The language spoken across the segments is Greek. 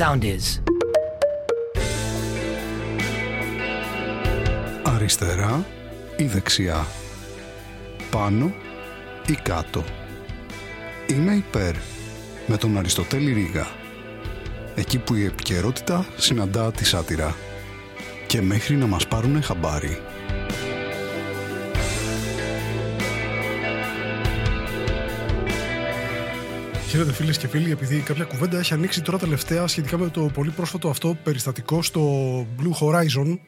sound is. Αριστερά ή δεξιά, πάνω ή κάτω. Είμαι υπέρ με τον Αριστοτέλη Ρήγα. Εκεί που η επικαιρότητα συναντά τη σάτιρα. Και μέχρι να μας πάρουνε χαμπάρι. Χαίρετε φίλες και φίλοι, επειδή κάποια κουβέντα έχει ανοίξει τώρα τελευταία σχετικά με το πολύ πρόσφατο αυτό περιστατικό στο Blue Horizon,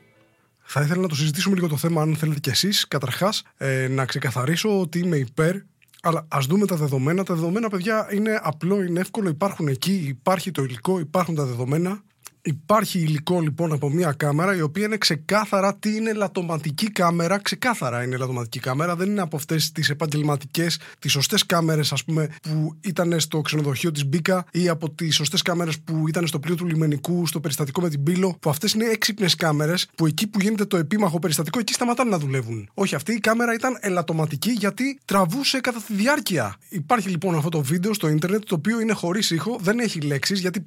θα ήθελα να το συζητήσουμε λίγο το θέμα, αν θέλετε κι εσείς. Καταρχάς, να ξεκαθαρίσω ότι είμαι υπέρ, αλλά ας δούμε τα δεδομένα. Τα δεδομένα, παιδιά, είναι απλό, είναι εύκολο, υπάρχουν εκεί, υπάρχει το υλικό, υπάρχουν τα δεδομένα. Υπάρχει υλικό λοιπόν από μια κάμερα η οποία είναι ξεκάθαρα τι είναι λατωματική κάμερα. Ξεκάθαρα είναι λατωματική κάμερα, δεν είναι από αυτές τις επαγγελματικές, τις σωστές κάμερες, ας πούμε, που ήταν στο ξενοδοχείο της Μπίκα ή από τις σωστές κάμερες που ήταν στο πλοίο του λιμενικού, στο περιστατικό με την Πύλο. Που αυτές είναι έξυπνες κάμερες που εκεί που γίνεται το επίμαχο περιστατικό, εκεί σταματάνε να δουλεύουν. Όχι, αυτή η κάμερα ήταν ελαττωματική γιατί τραβούσε κατά τη διάρκεια. Υπάρχει λοιπόν αυτό το βίντεο στο ίντερνετ, το οποίο είναι χωρίς ήχο, δεν έχει λέξεις, γιατί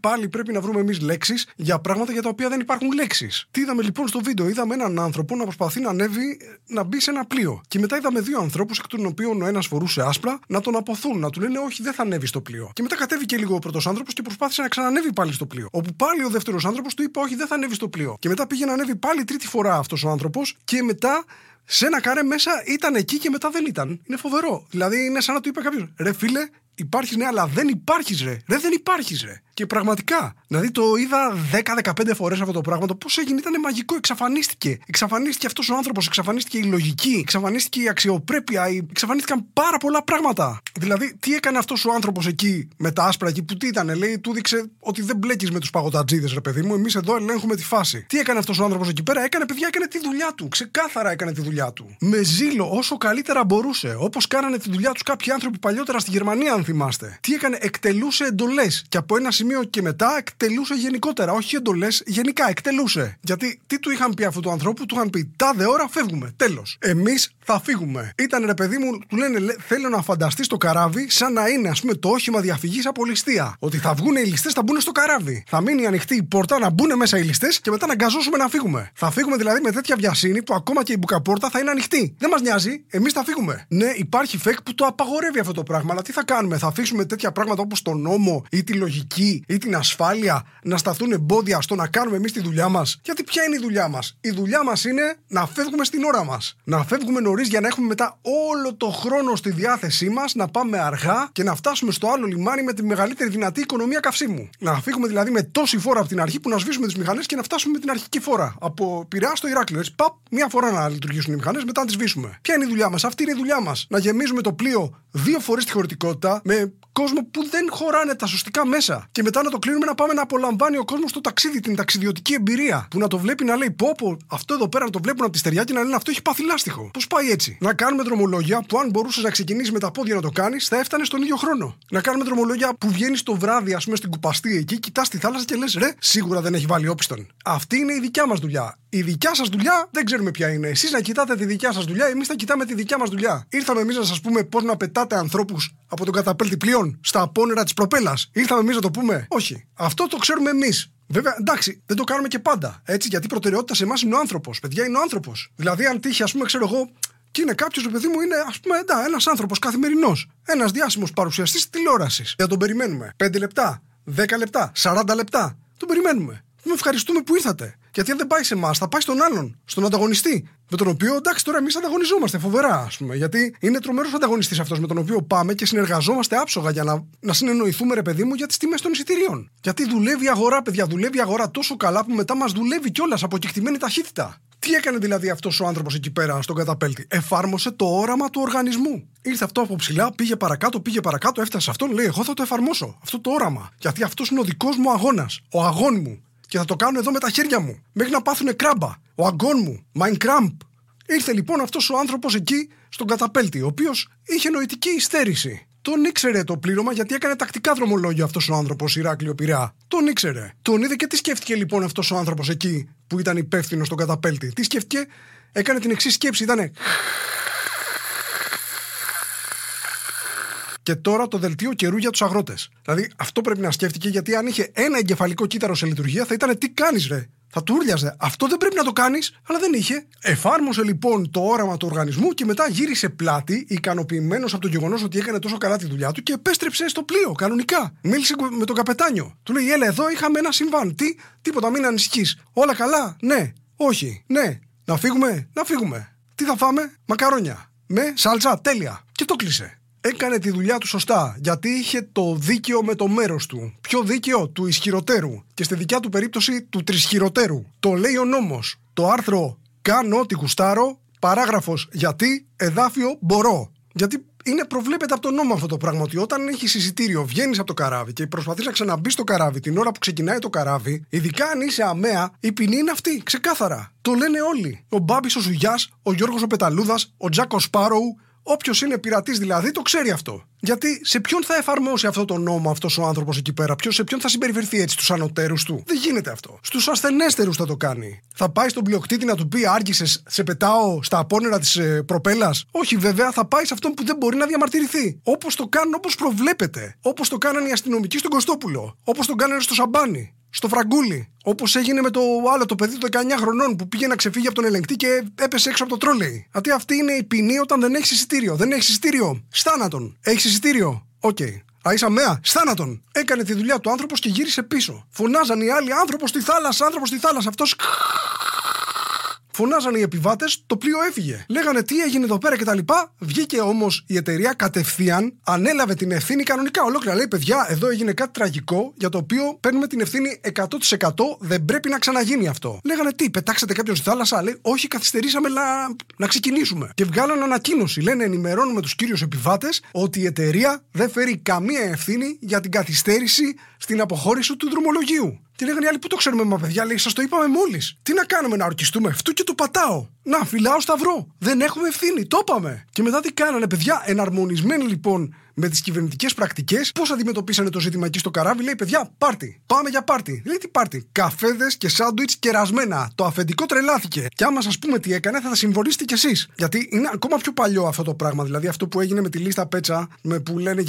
πάλι πρέπει να βρούμε εμείς λέξεις για πράγματα για τα οποία δεν υπάρχουν λέξεις. Τι είδαμε λοιπόν στο βίντεο? Είδαμε έναν άνθρωπο να προσπαθεί να ανέβει, να μπει σε ένα πλοίο. Και μετά είδαμε δύο ανθρώπους, εκ των οποίων ο ένας φορούσε άσπρα, να τον αποθούν, να του λένε όχι, δεν θα ανέβει στο πλοίο. Και μετά κατέβηκε λίγο ο πρώτος άνθρωπος και προσπάθησε να ξανανέβει πάλι στο πλοίο. Όπου πάλι ο δεύτερος άνθρωπος του είπε όχι, δεν θα ανέβει στο πλοίο. Και μετά πήγε να ανέβει πάλι τρίτη φορά αυτός ο άνθρωπος και μετά. Σε ένα καρέ μέσα ήταν εκεί και μετά δεν ήταν. Είναι φοβερό. Δηλαδή είναι σαν να του είπε κάποιος: ρε φίλε, υπάρχεις, ναι, αλλά δεν υπάρχεις, ρε. Δεν υπάρχεις, ρε. Και πραγματικά. Δηλαδή το είδα 10-15 φορές αυτό το πράγμα. Το πώς έγινε ήταν μαγικό. Εξαφανίστηκε. Εξαφανίστηκε αυτός ο άνθρωπος. Εξαφανίστηκε η λογική. Εξαφανίστηκε η αξιοπρέπεια. Εξαφανίστηκαν πάρα πολλά πράγματα. Δηλαδή, τι έκανε αυτός ο άνθρωπος εκεί με τα άσπρα εκεί που τι ήταν? Λέει, του δείξε ότι δεν μπλέκεις με τους παγωτατζίδες, ρε παιδί μου. Εμείς εδώ ελέγχουμε τη φάση. Τι έκανε αυτός ο άνθρωπος εκεί πέρα? Έκανε, παιδιά, έκανε τη δουλειά του. Ξεκάθαρα έκανε τη δουλειά του. Με ζήλο, όσο καλύτερα μπορούσε. Όπως κάνανε τη δουλειά τους κάποιοι άνθρωποι παλιότερα στη Γερμανία, αν θυμάστε. Τι έκανε? Εκτελούσε εντολές. Και από ένα σημείο και μετά εκτελούσε γενικότερα. Όχι εντολές, γενικά εκτελούσε. Γιατί τι του είχαν πει αυτού του ανθρώπου? Του είχαν πει: τάδε ώρα φεύγουμε. Τέλος. Εμείς θα φύγουμε. Ήταν, ρε παιδί μου, του λένε: θέλω να φανταστείς το καράβι σαν να είναι, ας πούμε, το όχημα διαφυγής από ληστεία. Ότι θα βγουν οι ληστές, θα μπουν στο καράβι. Θα μείνει ανοιχτή η πόρτα, να μπουν μέσα οι ληστές και μετά να γκαζώσουμε να φύγουμε. Θα φύγουμε δηλαδή με τέτοια βιασύνη που ακόμα και η μπουκαπόρτα θα είναι ανοιχτή. Δεν μας νοιάζει, εμείς θα φύγουμε. Ναι, υπάρχει φεκ που το απαγορεύει αυτό το πράγμα, αλλά τι θα κάνουμε? Θα αφήσουμε τέτοια πράγματα όπως τον νόμο ή τη λογική ή την ασφάλεια να σταθούν εμπόδια στο να κάνουμε εμείς τη δουλειά μας? Γιατί ποια είναι η δουλειά μας? Η δουλειά μας είναι να φεύγουμε στην ώρα μας. Να φεύγουμε νωρίς για να έχουμε μετά όλο το χρόνο στη διάθεσή μας, να πάμε αργά και να φτάσουμε στο άλλο λιμάνι με τη μεγαλύτερη δυνατή οικονομία καυσίμου. Να φύγουμε δηλαδή με τόση φόρα από την αρχή που να σβήσουμε τις μηχανές και να φτάσουμε με την αρχική φόρα. Από Πειραιά στο Ηράκλειο. Έτσι, παπ, μία φορά να λειτουργήσουν οι μηχανές, μετά να τις σβήσουμε. Ποια είναι η δουλειά μας? Αυτή είναι η δουλειά μας. Να γεμίζουμε το πλοίο δύο φορές τη χωρητικότητα με κόσμο που δεν χωράνε τα σωστικά μέσα. Και μετά να το κλείνουμε να πάμε να απολαμβάνει ο κόσμος το ταξίδι, την ταξιδιωτική εμπειρία. Που να το βλέπει να λέει: πω, αυτό εδώ πέρα, να το βλέπουν από τη στεριά και να λένε: αυτό έχει πάθει λάστιχο. Πώς πάει έτσι? Να κάνουμε δρομολόγια που αν μπορούσες να ξεκινήσεις με τα πόδια να το κάνεις, θα έφτανες στον ίδιο χρόνο. Να κάνουμε δρομολόγια που βγαίνεις το βράδυ, ας πούμε, στην κουπαστή εκεί, κοιτάς τη θάλασσα και λες: ρε, σίγουρα δεν έχει βάλει όπιστον. Αυτή είναι η δικιά μας δουλειά. Η δικιά σας δουλειά δεν ξέρουμε ποια είναι. Εσείς να κοιτάτε τη δικιά σας δουλειά, εμείς θα κοιτάμε τη δικιά μας δουλειά. Ήρθαμε εμείς να σας πούμε πώς να πετάτε ανθρώπους από τον καταπέλτη πλοίων στα απόνερα της προπέλας? Ήρθαμε εμείς να το πούμε? Όχι. Αυτό το ξέρουμε εμείς. Βέβαια, εντάξει, δεν το κάνουμε και πάντα. Έτσι, γιατί η προτεραιότητα σε εμάς είναι ο άνθρωπος. Παιδιά, είναι ο άνθρωπος. Δηλαδή, αν τύχει, ας πούμε, ξέρω εγώ, και είναι κάποιος, παιδί μου, είναι, ας πούμε, ένας άνθρωπος καθημερινός. Ένας διάσημος παρουσιαστής τηλεόρασης. Δεν τον περιμένουμε 5 λεπτά, 10 λεπτά, 40 λεπτά. Τον περιμένουμε. Με ευχαριστούμε που ήρθατε. Γιατί αν δεν πάει σε εμάς, θα πάει στον άλλον, στον ανταγωνιστή. Με τον οποίο, εντάξει, τώρα εμείς ανταγωνιζόμαστε φοβερά, ας πούμε. Γιατί είναι τρομερός ανταγωνιστής αυτός με τον οποίο πάμε και συνεργαζόμαστε άψογα για να συνεννοηθούμε, ρε παιδί μου, για τις τιμές των εισιτηρίων. Γιατί δουλεύει η αγορά, παιδιά, δουλεύει η αγορά τόσο καλά που μετά μας δουλεύει κιόλας από κεκτημένη ταχύτητα. Τι έκανε δηλαδή αυτός ο άνθρωπος εκεί πέρα στον καταπέλτη? Εφάρμοσε το όραμα του οργανισμού. Ήρθε αυτό από ψηλά, πήγε παρακάτω, έφτασε αυτόν, λέει: εγώ θα το εφαρμόσω αυτό το όραμα. Γιατί αυτός είναι ο δικός μου αγώνας, ο αγών μου. Και θα το κάνω εδώ με τα χέρια μου, μέχρι να πάθουνε κράμπα. Ο αγκών μου, mein Krampf. Ήρθε λοιπόν αυτός ο άνθρωπος εκεί στον καταπέλτη, ο οποίος είχε νοητική υστέρηση. Τον ήξερε το πλήρωμα, γιατί έκανε τακτικά δρομολόγια αυτός ο άνθρωπος, Ηράκλειο Πειραιά. Τον ήξερε. Τον είδε και τι σκέφτηκε λοιπόν αυτός ο άνθρωπος εκεί που ήταν υπεύθυνος στον καταπέλτη? Τι σκέφτηκε? Έκανε την εξής σκέψη, ήτανε: και τώρα το δελτίο καιρού για τους αγρότες. Δηλαδή αυτό πρέπει να σκέφτηκε, γιατί αν είχε ένα εγκεφαλικό κύτταρο σε λειτουργία θα ήταν τι κάνεις ρε. Θα του ούρλιαζε. Αυτό δεν πρέπει να το κάνεις, αλλά δεν είχε. Εφάρμοσε λοιπόν το όραμα του οργανισμού και μετά γύρισε πλάτη, ικανοποιημένος από το γεγονός ότι έκανε τόσο καλά τη δουλειά του, και επέστρεψε στο πλοίο κανονικά. Μίλησε με τον καπετάνιο. Του λέει: έλα εδώ, είχαμε ένα συμβάν. Τι, τίποτα, μην ανησυχείς. Όλα καλά, ναι, όχι, ναι. Να φύγουμε, να φύγουμε. Τι θα φάμε, μακαρόνια. Με σάλτσα, τέλεια. Και το κλείσε. Έκανε τη δουλειά του σωστά, γιατί είχε το δίκαιο με το μέρος του. Πιο δίκαιο του ισχυροτέρου. Και στη δικιά του περίπτωση του τρισχυροτέρου. Το λέει ο νόμος. Το άρθρο «Κάνω ό,τι γουστάρω», παράγραφος «Γιατί», εδάφιο «Μπορώ». Γιατί είναι, προβλέπεται από τον νόμο αυτό το πράγμα. Ότι όταν έχεις εισιτήριο, βγαίνεις από το καράβι και προσπαθείς να ξαναμπείς στο καράβι την ώρα που ξεκινάει το καράβι, ειδικά αν είσαι αμαία, η ποινή είναι αυτή. Ξεκάθαρα. Το λένε όλοι. Ο Μπάμπης ο Ζουγιάς, ο Γιώργος ο Πεταλούδας, ο Τζάκο Σπάροου. Όποιος είναι πειρατής δηλαδή το ξέρει αυτό. Γιατί σε ποιον θα εφαρμόσει αυτό το νόμο αυτός ο άνθρωπος εκεί πέρα, σε ποιον θα συμπεριφερθεί έτσι, στους ανωτέρους του? Δεν γίνεται αυτό. Στους ασθενέστερους θα το κάνει. Θα πάει στον πλειοκτήτη να του πει: άργησες, σε πετάω στα απόνερα της προπέλας. Όχι, βέβαια, θα πάει σε αυτόν που δεν μπορεί να διαμαρτυρηθεί. Όπως το κάνουν, όπως προβλέπεται. Όπως το κάνανε οι αστυνομικοί στον Κωστόπουλο. Όπως τον κάνανε στο Σαμπάνι. Στο Φραγκούλι. Όπως έγινε με το άλλο το παιδί του 19 χρονών που πήγε να ξεφύγει από τον ελεγκτή και έπεσε έξω από το τρόλεϊ. Γιατί αυτή είναι η ποινή όταν δεν έχεις εισιτήριο. Δεν έχεις εισιτήριο. Στάνατον. Έχεις εισιτήριο. Οκ. Άισα μέα. Στάνατον. Έκανε τη δουλειά του άνθρωπος και γύρισε πίσω. Φωνάζαν οι άλλοι: άνθρωπος στη θάλασσα, άνθρωπος στη θάλασσα. Αυτός. Φωνάζαν οι επιβάτες, το πλοίο έφυγε. Λέγανε τι έγινε εδώ πέρα κτλ. Βγήκε όμως η εταιρεία κατευθείαν, ανέλαβε την ευθύνη κανονικά ολόκληρα. Λέει: παιδιά, εδώ έγινε κάτι τραγικό για το οποίο παίρνουμε την ευθύνη 100%. Δεν πρέπει να ξαναγίνει αυτό. Λέγανε: τι, πετάξατε κάποιον στη θάλασσα? Λέει: όχι, καθυστερήσαμε να ξεκινήσουμε. Και βγάλαν ανακοίνωση. Λένε: ενημερώνουμε τους κύριους επιβάτες ότι η εταιρεία δεν φέρει καμία ευθύνη για την καθυστέρηση στην αποχώρηση του δρομολογίου. Και λέγανε οι άλλοι: πού το ξέρουμε, μα παιδιά, λέει, σας το είπαμε μόλις. Τι να κάνουμε, να ορκιστούμε αυτού και το πατάω? Να, φυλάω σταυρό. Δεν έχουμε ευθύνη, το είπαμε. Και μετά τι κάνανε, παιδιά? Εναρμονισμένοι λοιπόν με τις κυβερνητικές πρακτικές, πώς αντιμετωπίσανε το ζήτημα εκεί στο καράβι? Λέει: παιδιά, πάρτι. Πάμε για πάρτι. Λέει: τι πάρτι? Καφέδες και σάντουιτς κερασμένα. Το αφεντικό τρελάθηκε. Και άμα σας πούμε τι έκανε, θα τα συμφωνήσετε κι εσείς. Γιατί είναι ακόμα πιο παλιό αυτό το πράγμα. Δηλαδή αυτό που έγινε με τη λίστα Πέτσα, που λένε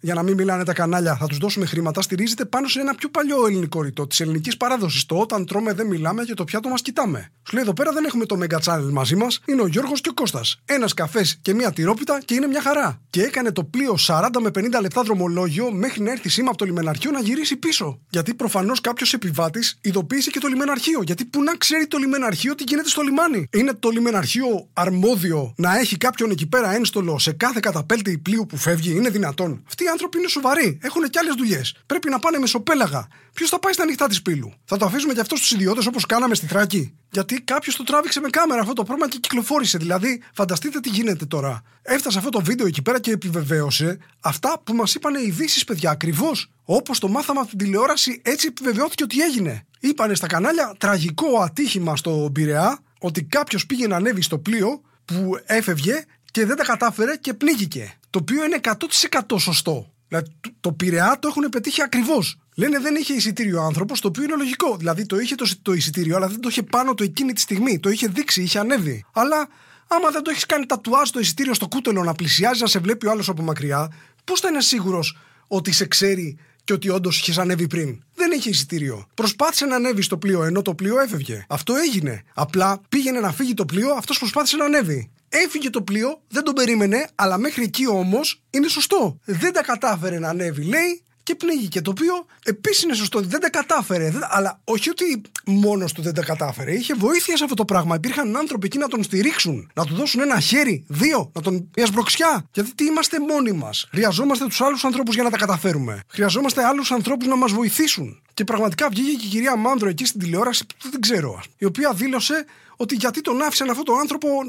για να μην μιλάνε τα κανάλια, θα τους δώσουμε χρήματα, στηρίζεται πάνω σε ένα πιο παλιό ελληνικό ρητό της ελληνικής παράδοσης. Το όταν τρώμε δεν μιλάμε και το πιάτο μας κοιτάμε. Σου λέει: εδώ πέρα δεν έχουμε το Mega Channel μαζί μας. Είναι ο Γιώργος και ο Κώστας. Ένας καφές και μία τυρόπιτα και είναι μια χαρά. Και έκανε το πλοίο 40 με 50 λεπτά δρομολόγιο μέχρι να έρθει σήμα από το λιμεναρχείο να γυρίσει πίσω. Γιατί προφανώς κάποιος επιβάτης ειδοποίησε και το λιμεναρχείο. Γιατί που να ξέρει το λιμεναρχείο τι γίνεται στο λιμάνι? Είναι το λιμεναρχείο αρμόδιο να έχει κάποιον εκεί πέρα ένστολο σε κάθε καταπέλτη πλοίου που φεύγει? Είναι δυνατόν? Αυτοί οι άνθρωποι είναι σοβαροί. Έχουν και άλλες δουλειές. Πρέπει να πάνε μεσοπέλαγα. Ποιος θα πάει στα νυχτά της Πύλου? Θα το αφήσουμε και αυτό στους ιδιώτες όπως κάναμε στη Θράκη? Γιατί κάποιος το τράβηξε με κάμερα αυτό το πράγμα και κυκλοφόρησε. Δηλαδή, φανταστείτε τι γίνεται τώρα. Έφτασε αυτό το βίντεο εκεί πέρα και επιβεβαίωσε αυτά που μας είπαν οι ειδήσεις, παιδιά. Ακριβώς όπως το μάθαμε από την τηλεόραση, έτσι επιβεβαιώθηκε ότι έγινε. Είπανε στα κανάλια: τραγικό ατύχημα στο Πειραιά, ότι κάποιος πήγε να ανέβει στο πλοίο που έφευγε και δεν τα κατάφερε και πνίγηκε. Το οποίο είναι 100% σωστό. Δηλαδή, το Πειραιά το έχουν πετύχει ακριβώς. Λένε: δεν είχε εισιτήριο ο άνθρωπος, το οποίο είναι λογικό. Δηλαδή το είχε το εισιτήριο, αλλά δεν το είχε πάνω του εκείνη τη στιγμή. Το είχε δείξει, είχε ανέβει. Αλλά άμα δεν το έχεις κάνει τατουάζ το εισιτήριο στο κούτελο, να πλησιάζει, να σε βλέπει ο άλλος από μακριά, πώς θα είναι σίγουρος ότι σε ξέρει και ότι όντως είχες ανέβει πριν? Δεν είχε εισιτήριο. Προσπάθησε να ανέβει στο πλοίο, ενώ το πλοίο έφευγε. Αυτό έγινε. Απλά πήγαινε να φύγει το πλοίο, αυτός προσπάθησε να ανέβει. Έφυγε το πλοίο, δεν τον περίμενε, αλλά μέχρι εκεί όμως είναι σωστό. Δεν τα κατάφερε να ανέβει, λέει, και πνίγηκε. Το οποίο επίσης είναι σωστό, δεν τα κατάφερε. Αλλά όχι ότι μόνος του δεν τα κατάφερε. Είχε βοήθεια σε αυτό το πράγμα. Υπήρχαν άνθρωποι εκεί να τον στηρίξουν, να του δώσουν ένα χέρι, δύο, να τον μια σμπροξιά. Γιατί τι είμαστε μόνοι μας? Χρειαζόμαστε τους άλλους ανθρώπους για να τα καταφέρουμε. Χρειαζόμαστε άλλους ανθρώπους να μας βοηθήσουν. Και πραγματικά βγήκε και η κυρία Μάνδρο εκεί στην τηλεόραση, δεν ξέρω, η οποία δήλωσε ότι γιατί τον άφησαν αυτόν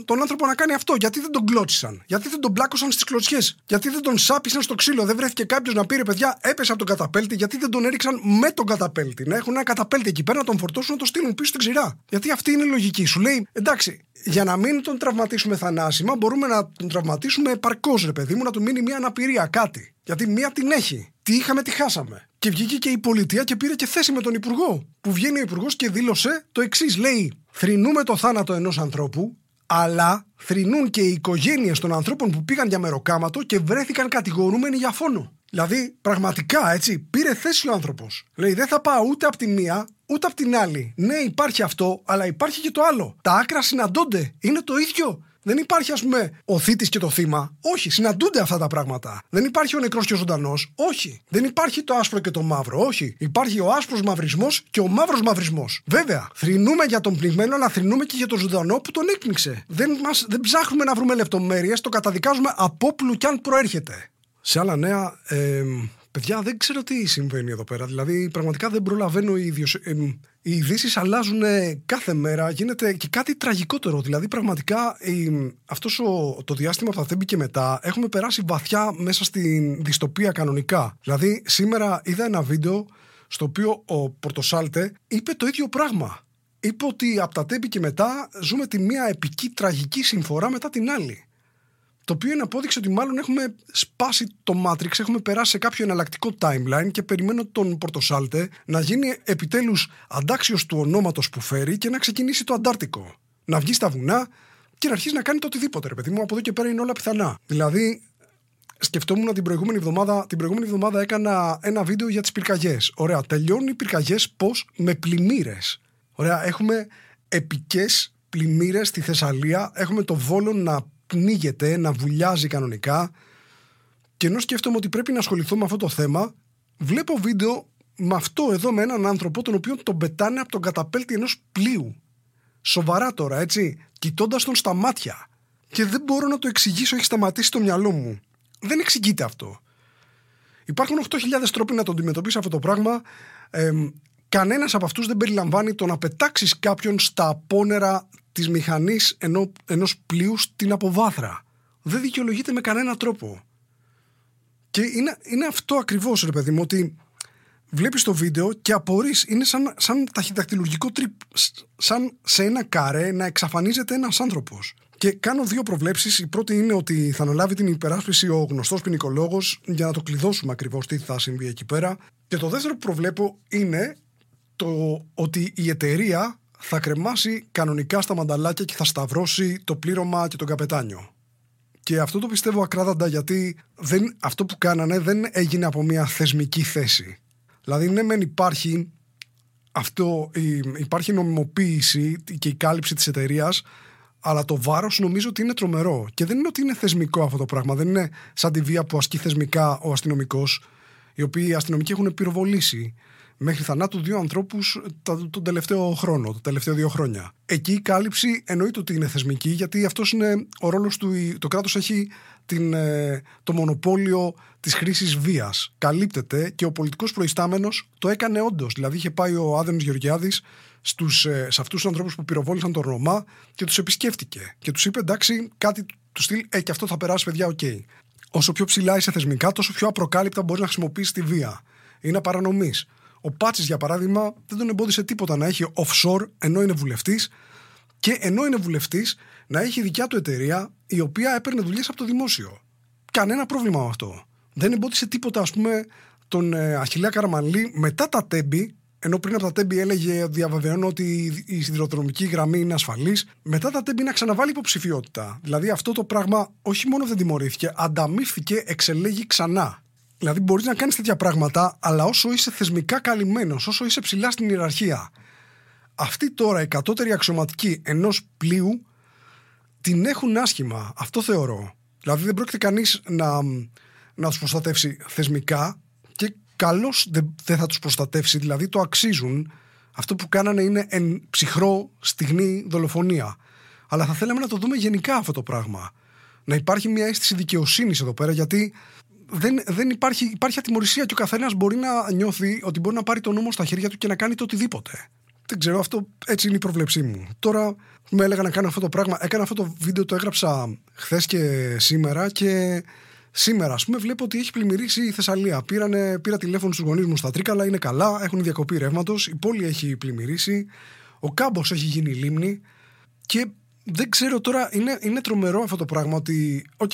τον άνθρωπο να κάνει αυτό, γιατί δεν τον κλώτσισαν, γιατί δεν τον πλάκωσαν στις κλωτσιές, γιατί δεν τον σάπισαν στο ξύλο, δεν βρέθηκε κάποιος να πήρε, παιδιά, έπεσε από τον καταπέλτη, γιατί δεν τον έριξαν με τον καταπέλτη, να έχουν ένα καταπέλτη εκεί πέρα, να τον φορτώσουν, να τον στείλουν πίσω στην ξηρά. Γιατί αυτή είναι η λογική. Σου λέει: εντάξει, για να μην τον τραυματίσουμε θανάσιμα, μπορούμε να τον τραυματίσουμε επαρκώς, ρε παιδί μου, να του μείνει μια αναπηρία, κάτι. Γιατί μία την έχει. Τι είχαμε, τη χάσαμε. Και βγήκε και η πολιτεία και πήρε και θέση με τον υπουργό. Που βγαίνει ο υπουργός και δήλωσε το εξής. Λέει: θρηνούμε το θάνατο ενός ανθρώπου, αλλά θρηνούν και οι οικογένειες των ανθρώπων που πήγαν για μεροκάματο και βρέθηκαν κατηγορούμενοι για φόνο. Δηλαδή, πραγματικά έτσι, πήρε θέση ο άνθρωπος. Λέει, δεν θα πάω ούτε από τη μία, ούτε από την άλλη. Ναι, υπάρχει αυτό, αλλά υπάρχει και το άλλο. Τα άκρα συναντώνται, είναι το ίδιο. Δεν υπάρχει, ας πούμε, ο θήτης και το θύμα. Όχι, συναντούνται αυτά τα πράγματα. Δεν υπάρχει ο νεκρός και ο ζωντανός. Όχι. Δεν υπάρχει το άσπρο και το μαύρο. Όχι. Υπάρχει ο άσπρος μαυρισμός και ο μαύρος μαυρισμός. Βέβαια, θρηνούμε για τον πνιγμένο, αλλά θρηνούμε και για τον ζωντανό που τον έκπνιξε. Δεν ψάχνουμε να βρούμε λεπτομέρειες, το καταδικάζουμε από όπλου κι αν προέρχεται. Σε άλλα νέα, παιδιά, δεν ξέρω τι συμβαίνει εδώ πέρα. Δηλαδή, πραγματικά δεν προλαβαίνω οι ειδήσεις αλλάζουν κάθε μέρα, γίνεται και κάτι τραγικότερο. Δηλαδή, πραγματικά, αυτός το διάστημα από τα Θέμπη και μετά, έχουμε περάσει βαθιά μέσα στην δυστοπία κανονικά. Δηλαδή, σήμερα είδα ένα βίντεο στο οποίο ο Πορτοσάλτε είπε το ίδιο πράγμα. Είπε ότι από τα Θέμπη και μετά ζούμε τη μία επική τραγική συμφορά μετά την άλλη. Το οποίο είναι απόδειξη ότι μάλλον έχουμε σπάσει το Matrix, έχουμε περάσει σε κάποιο εναλλακτικό timeline και περιμένω τον Πορτοσάλτε να γίνει επιτέλους αντάξιος του ονόματος που φέρει και να ξεκινήσει το Αντάρτικο. Να βγει στα βουνά και να αρχίσει να κάνει το οτιδήποτε, ρε παιδί μου, από εδώ και πέρα είναι όλα πιθανά. Δηλαδή, σκεφτόμουν την προηγούμενη εβδομάδα έκανα ένα βίντεο για τις πυρκαγιές. Ωραία, τελειώνουν οι πυρκαγιές πώς? Με πλημμύρες. Ωραία, έχουμε επικές πλημμύρες στη Θεσσαλία, έχουμε το Βόλο να πνίγεται, να βουλιάζει κανονικά, και ενώ σκέφτομαι ότι πρέπει να ασχοληθώ με αυτό το θέμα, βλέπω βίντεο με αυτό εδώ, με έναν άνθρωπο τον οποίο τον πετάνε από τον καταπέλτη ενός πλοίου, σοβαρά τώρα έτσι, κοιτώντας τον στα μάτια, και δεν μπορώ να το εξηγήσω, έχει σταματήσει το μυαλό μου, δεν εξηγείται αυτό. Υπάρχουν 8.000 τρόποι να το αντιμετωπίσει αυτό το πράγμα. Κανένας από αυτούς δεν περιλαμβάνει το να πετάξεις κάποιον στα απόνερα της μηχανής ενός πλοίου στην αποβάθρα. Δεν δικαιολογείται με κανένα τρόπο. Και είναι αυτό ακριβώς, ρε παιδί μου, ότι βλέπεις το βίντεο και απορείς. Είναι σαν ταχυδακτηλουργικό τρίπ, σαν σε ένα καρέ να εξαφανίζεται ένας άνθρωπος. Και κάνω δύο προβλέψεις. Η πρώτη είναι ότι θα αναλάβει την υπεράσπιση ο γνωστός ποινικολόγος, για να το κλειδώσουμε ακριβώς τι θα συμβεί εκεί πέρα. Και το δεύτερο που προβλέπω είναι το ότι η εταιρεία θα κρεμάσει κανονικά στα μανταλάκια και θα σταυρώσει το πλήρωμα και τον καπετάνιο. Και αυτό το πιστεύω ακράδαντα, γιατί αυτό που κάνανε δεν έγινε από μια θεσμική θέση. Δηλαδή, ναι, μεν υπάρχει νομιμοποίηση και η κάλυψη της εταιρείας, αλλά το βάρος νομίζω ότι είναι τρομερό. Και δεν είναι ότι είναι θεσμικό αυτό το πράγμα. Δεν είναι σαν τη βία που ασκεί θεσμικά ο αστυνομικός, οι οποίοι αστυνομικοί έχουν πυροβολήσει μέχρι θανάτου δύο ανθρώπους τον τελευταίο χρόνο, τα τελευταία 2 χρόνια. Εκεί η κάλυψη εννοείται ότι είναι θεσμική, γιατί αυτός είναι ο ρόλος του. Το κράτος έχει το μονοπόλιο της χρήσης βίας. Καλύπτεται, και ο πολιτικός προϊστάμενος το έκανε όντως. Δηλαδή, είχε πάει ο Άδωνις Γεωργιάδης σε αυτούς τους ανθρώπους που πυροβόλησαν τον Ρωμά και τους επισκέφτηκε. Και τους είπε, εντάξει, κάτι του στυλ, και αυτό θα περάσει, παιδιά, οκ. Okay. Όσο πιο ψηλά είσαι θεσμικά, τόσο πιο απροκάλυπτα μπορείς να χρησιμοποιήσεις τη βία. Είναι παρανομής. Ο Πάτσης, για παράδειγμα, δεν τον εμπόδισε τίποτα να έχει offshore ενώ είναι βουλευτής, και ενώ είναι βουλευτής να έχει δικιά του εταιρεία η οποία έπαιρνε δουλειές από το δημόσιο. Κανένα πρόβλημα με αυτό. Δεν εμπόδισε τίποτα, ας πούμε, τον Αχιλλέα Καραμανλή μετά τα Τέμπη, ενώ πριν από τα Τέμπη έλεγε, διαβεβαιώνω ότι η σιδηροδρομική γραμμή είναι ασφαλής, μετά τα Τέμπη να ξαναβάλει υποψηφιότητα. Δηλαδή, αυτό το πράγμα όχι μόνο δεν τιμωρήθηκε, ανταμείφθηκε, εξελέγει ξανά. Δηλαδή, μπορείς να κάνεις τέτοια πράγματα, αλλά όσο είσαι θεσμικά καλυμμένος, όσο είσαι ψηλά στην ιεραρχία. Αυτή τώρα η κατώτερη αξιωματική ενός πλοίου την έχουν άσχημα. Αυτό θεωρώ. Δηλαδή, δεν πρόκειται κανείς να τους προστατεύσει θεσμικά, και καλώς δεν θα τους προστατεύσει. Δηλαδή, το αξίζουν. Αυτό που κάνανε είναι εν ψυχρό στιγμή δολοφονία. Αλλά θα θέλαμε να το δούμε γενικά αυτό το πράγμα. Να υπάρχει μια αίσθηση δικαιοσύνης εδώ πέρα, γιατί υπάρχει ατιμωρησία, και ο καθένας μπορεί να νιώθει ότι μπορεί να πάρει τον νόμο στα χέρια του και να κάνει το οτιδήποτε. Δεν ξέρω, αυτό έτσι είναι η προβλέψή μου. Τώρα με έλεγα να κάνω αυτό το πράγμα. Έκανα αυτό το βίντεο, το έγραψα χθες και σήμερα. Και σήμερα, ας πούμε, βλέπω ότι έχει πλημμυρίσει η Θεσσαλία. Πήρα τηλέφωνο στους γονείς μου στα Τρίκαλα, είναι καλά, έχουν διακοπή ρεύματος. Η πόλη έχει πλημμυρίσει. Ο κάμπος έχει γίνει λίμνη. Και δεν ξέρω τώρα, είναι τρομερό αυτό το πράγμα ότι, οκ,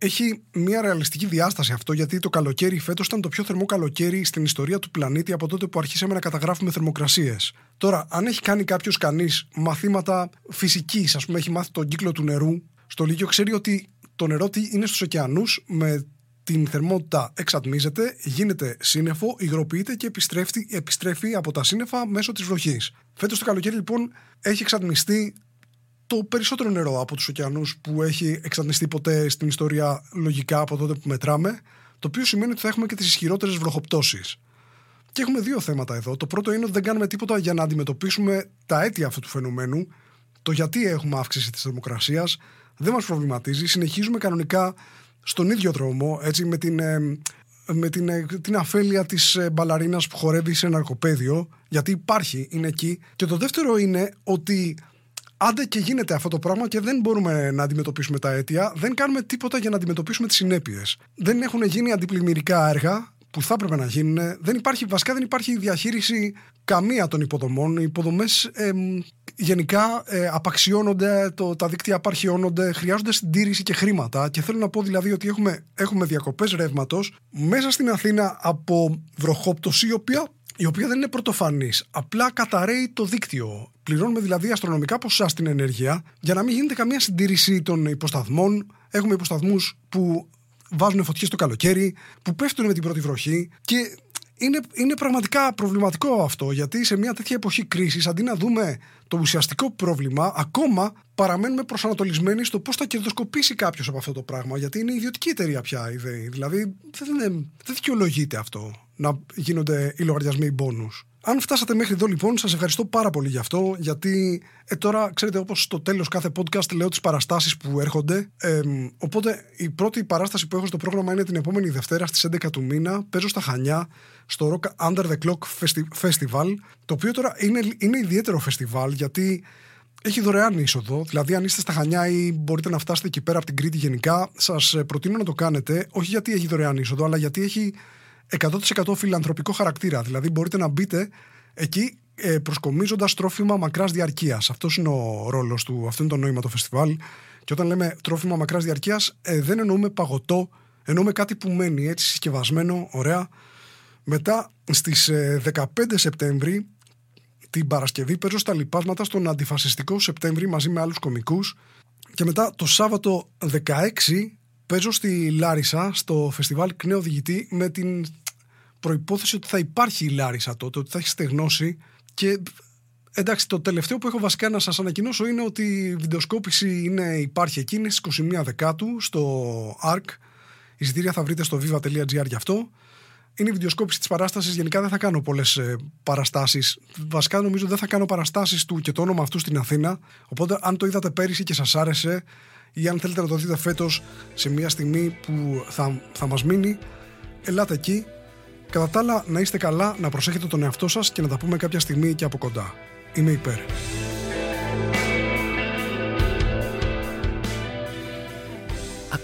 Έχει μια ρεαλιστική διάσταση αυτό, γιατί το καλοκαίρι φέτος ήταν το πιο θερμό καλοκαίρι στην ιστορία του πλανήτη από τότε που αρχίσαμε να καταγράφουμε θερμοκρασίες. Τώρα, αν έχει κάνει κανείς μαθήματα φυσικής, ας πούμε, έχει μάθει τον κύκλο του νερού στο Λύκειο, ξέρει ότι το νερό τι είναι στους ωκεανούς, με την θερμότητα εξατμίζεται, γίνεται σύννεφο, υγροποιείται και επιστρέφει από τα σύννεφα μέσω της βροχής. Φέτος το καλοκαίρι, λοιπόν, έχει εξατμιστεί το περισσότερο νερό από τους ωκεανούς που έχει εξατμιστεί ποτέ στην ιστορία, λογικά, από τότε που μετράμε, το οποίο σημαίνει ότι θα έχουμε και τις ισχυρότερες βροχοπτώσεις. Και έχουμε δύο θέματα εδώ. Το πρώτο είναι ότι δεν κάνουμε τίποτα για να αντιμετωπίσουμε τα αίτια αυτού του φαινομένου. Το γιατί έχουμε αύξηση της θερμοκρασίας δεν μας προβληματίζει. Συνεχίζουμε κανονικά στον ίδιο δρόμο, έτσι, με την αφέλεια της μπαλαρίνας που χορεύει σε ναρκοπαίδιο, γιατί υπάρχει, είναι εκεί. Και το δεύτερο είναι ότι, άντε και γίνεται αυτό το πράγμα και δεν μπορούμε να αντιμετωπίσουμε τα αίτια, δεν κάνουμε τίποτα για να αντιμετωπίσουμε τις συνέπειες. Δεν έχουν γίνει αντιπλημμυρικά έργα που θα έπρεπε να γίνουν. Δεν υπάρχει διαχείριση καμία των υποδομών. Οι υποδομές γενικά απαξιώνονται, τα δίκτυα απαρχιώνονται, χρειάζονται συντήρηση και χρήματα. Και θέλω να πω, δηλαδή, ότι έχουμε διακοπές ρεύματος μέσα στην Αθήνα από βροχόπτωση, η οποία δεν είναι πρωτοφανής. Απλά καταραίει το δίκτυο. Πληρώνουμε δηλαδή αστρονομικά ποσά στην ενέργεια για να μην γίνεται καμία συντήρηση των υποσταθμών. Έχουμε υποσταθμούς που βάζουν φωτιές το καλοκαίρι, που πέφτουν με την πρώτη βροχή, και είναι πραγματικά προβληματικό αυτό, γιατί σε μια τέτοια εποχή κρίσης, αντί να δούμε το ουσιαστικό πρόβλημα, ακόμα παραμένουμε προσανατολισμένοι στο πώς θα κερδοσκοπήσει κάποιος από αυτό το πράγμα, γιατί είναι ιδιωτική εταιρεία πια η ΔΕΗ. Δηλαδή δεν δικαιολογείται αυτό, να γίνονται οι λογαριασμοί bonus. Αν φτάσατε μέχρι εδώ, λοιπόν, σας ευχαριστώ πάρα πολύ για αυτό, γιατί τώρα, ξέρετε, όπως στο τέλος κάθε podcast λέω τις παραστάσεις που έρχονται, οπότε η πρώτη παράσταση που έχω στο πρόγραμμα είναι την επόμενη Δευτέρα στις 11 του μήνα. Παίζω στα Χανιά, στο Rock Under the Clock Festival, το οποίο τώρα είναι ιδιαίτερο φεστιβάλ, γιατί έχει δωρεάν είσοδο. Δηλαδή, αν είστε στα Χανιά ή μπορείτε να φτάσετε εκεί πέρα από την Κρήτη γενικά, σας προτείνω να το κάνετε, όχι γιατί έχει δωρεάν είσοδο, αλλά γιατί έχει 100% φιλανθρωπικό χαρακτήρα. Δηλαδή, μπορείτε να μπείτε εκεί προσκομίζοντας τρόφιμα μακράς διαρκείας. Αυτός είναι ο ρόλος του, αυτό είναι το νόημα του φεστιβάλ. Και όταν λέμε τρόφιμα μακράς διαρκείας, δεν εννοούμε παγωτό, εννοούμε κάτι που μένει έτσι συσκευασμένο, ωραία. Μετά, στις 15 Σεπτέμβρη, την Παρασκευή, παίζω στα λοιπάσματα στον Αντιφασιστικό Σεπτέμβρη μαζί με άλλους κομικούς. Και μετά, το Σάββατο 16, παίζω στη Λάρισα, στο φεστιβάλ ΚΝΕ Οδηγητή, με την προϋπόθεση ότι θα υπάρχει η Λάρισα τότε, ότι θα έχει στεγνώσει. Και εντάξει, το τελευταίο που έχω βασικά να σας ανακοινώσω είναι ότι η βιντεοσκόπηση υπάρχει εκεί, είναι στις 21 Δεκάτου, στο ARC. Εισιτήρια θα βρείτε στο viva.gr γι' αυτό. Είναι η βιντεοσκόπηση της παράστασης. Γενικά δεν θα κάνω πολλές παραστάσεις. Βασικά νομίζω δεν θα κάνω παραστάσεις του και το όνομα αυτού στην Αθήνα. Οπότε, αν το είδατε πέρυσι και σας άρεσε, ή αν θέλετε να το δείτε φέτος σε μια στιγμή που θα μας μείνει, ελάτε εκεί. Κατά τα άλλα, να είστε καλά, να προσέχετε τον εαυτό σας και να τα πούμε κάποια στιγμή και από κοντά. Είμαι υπέρ.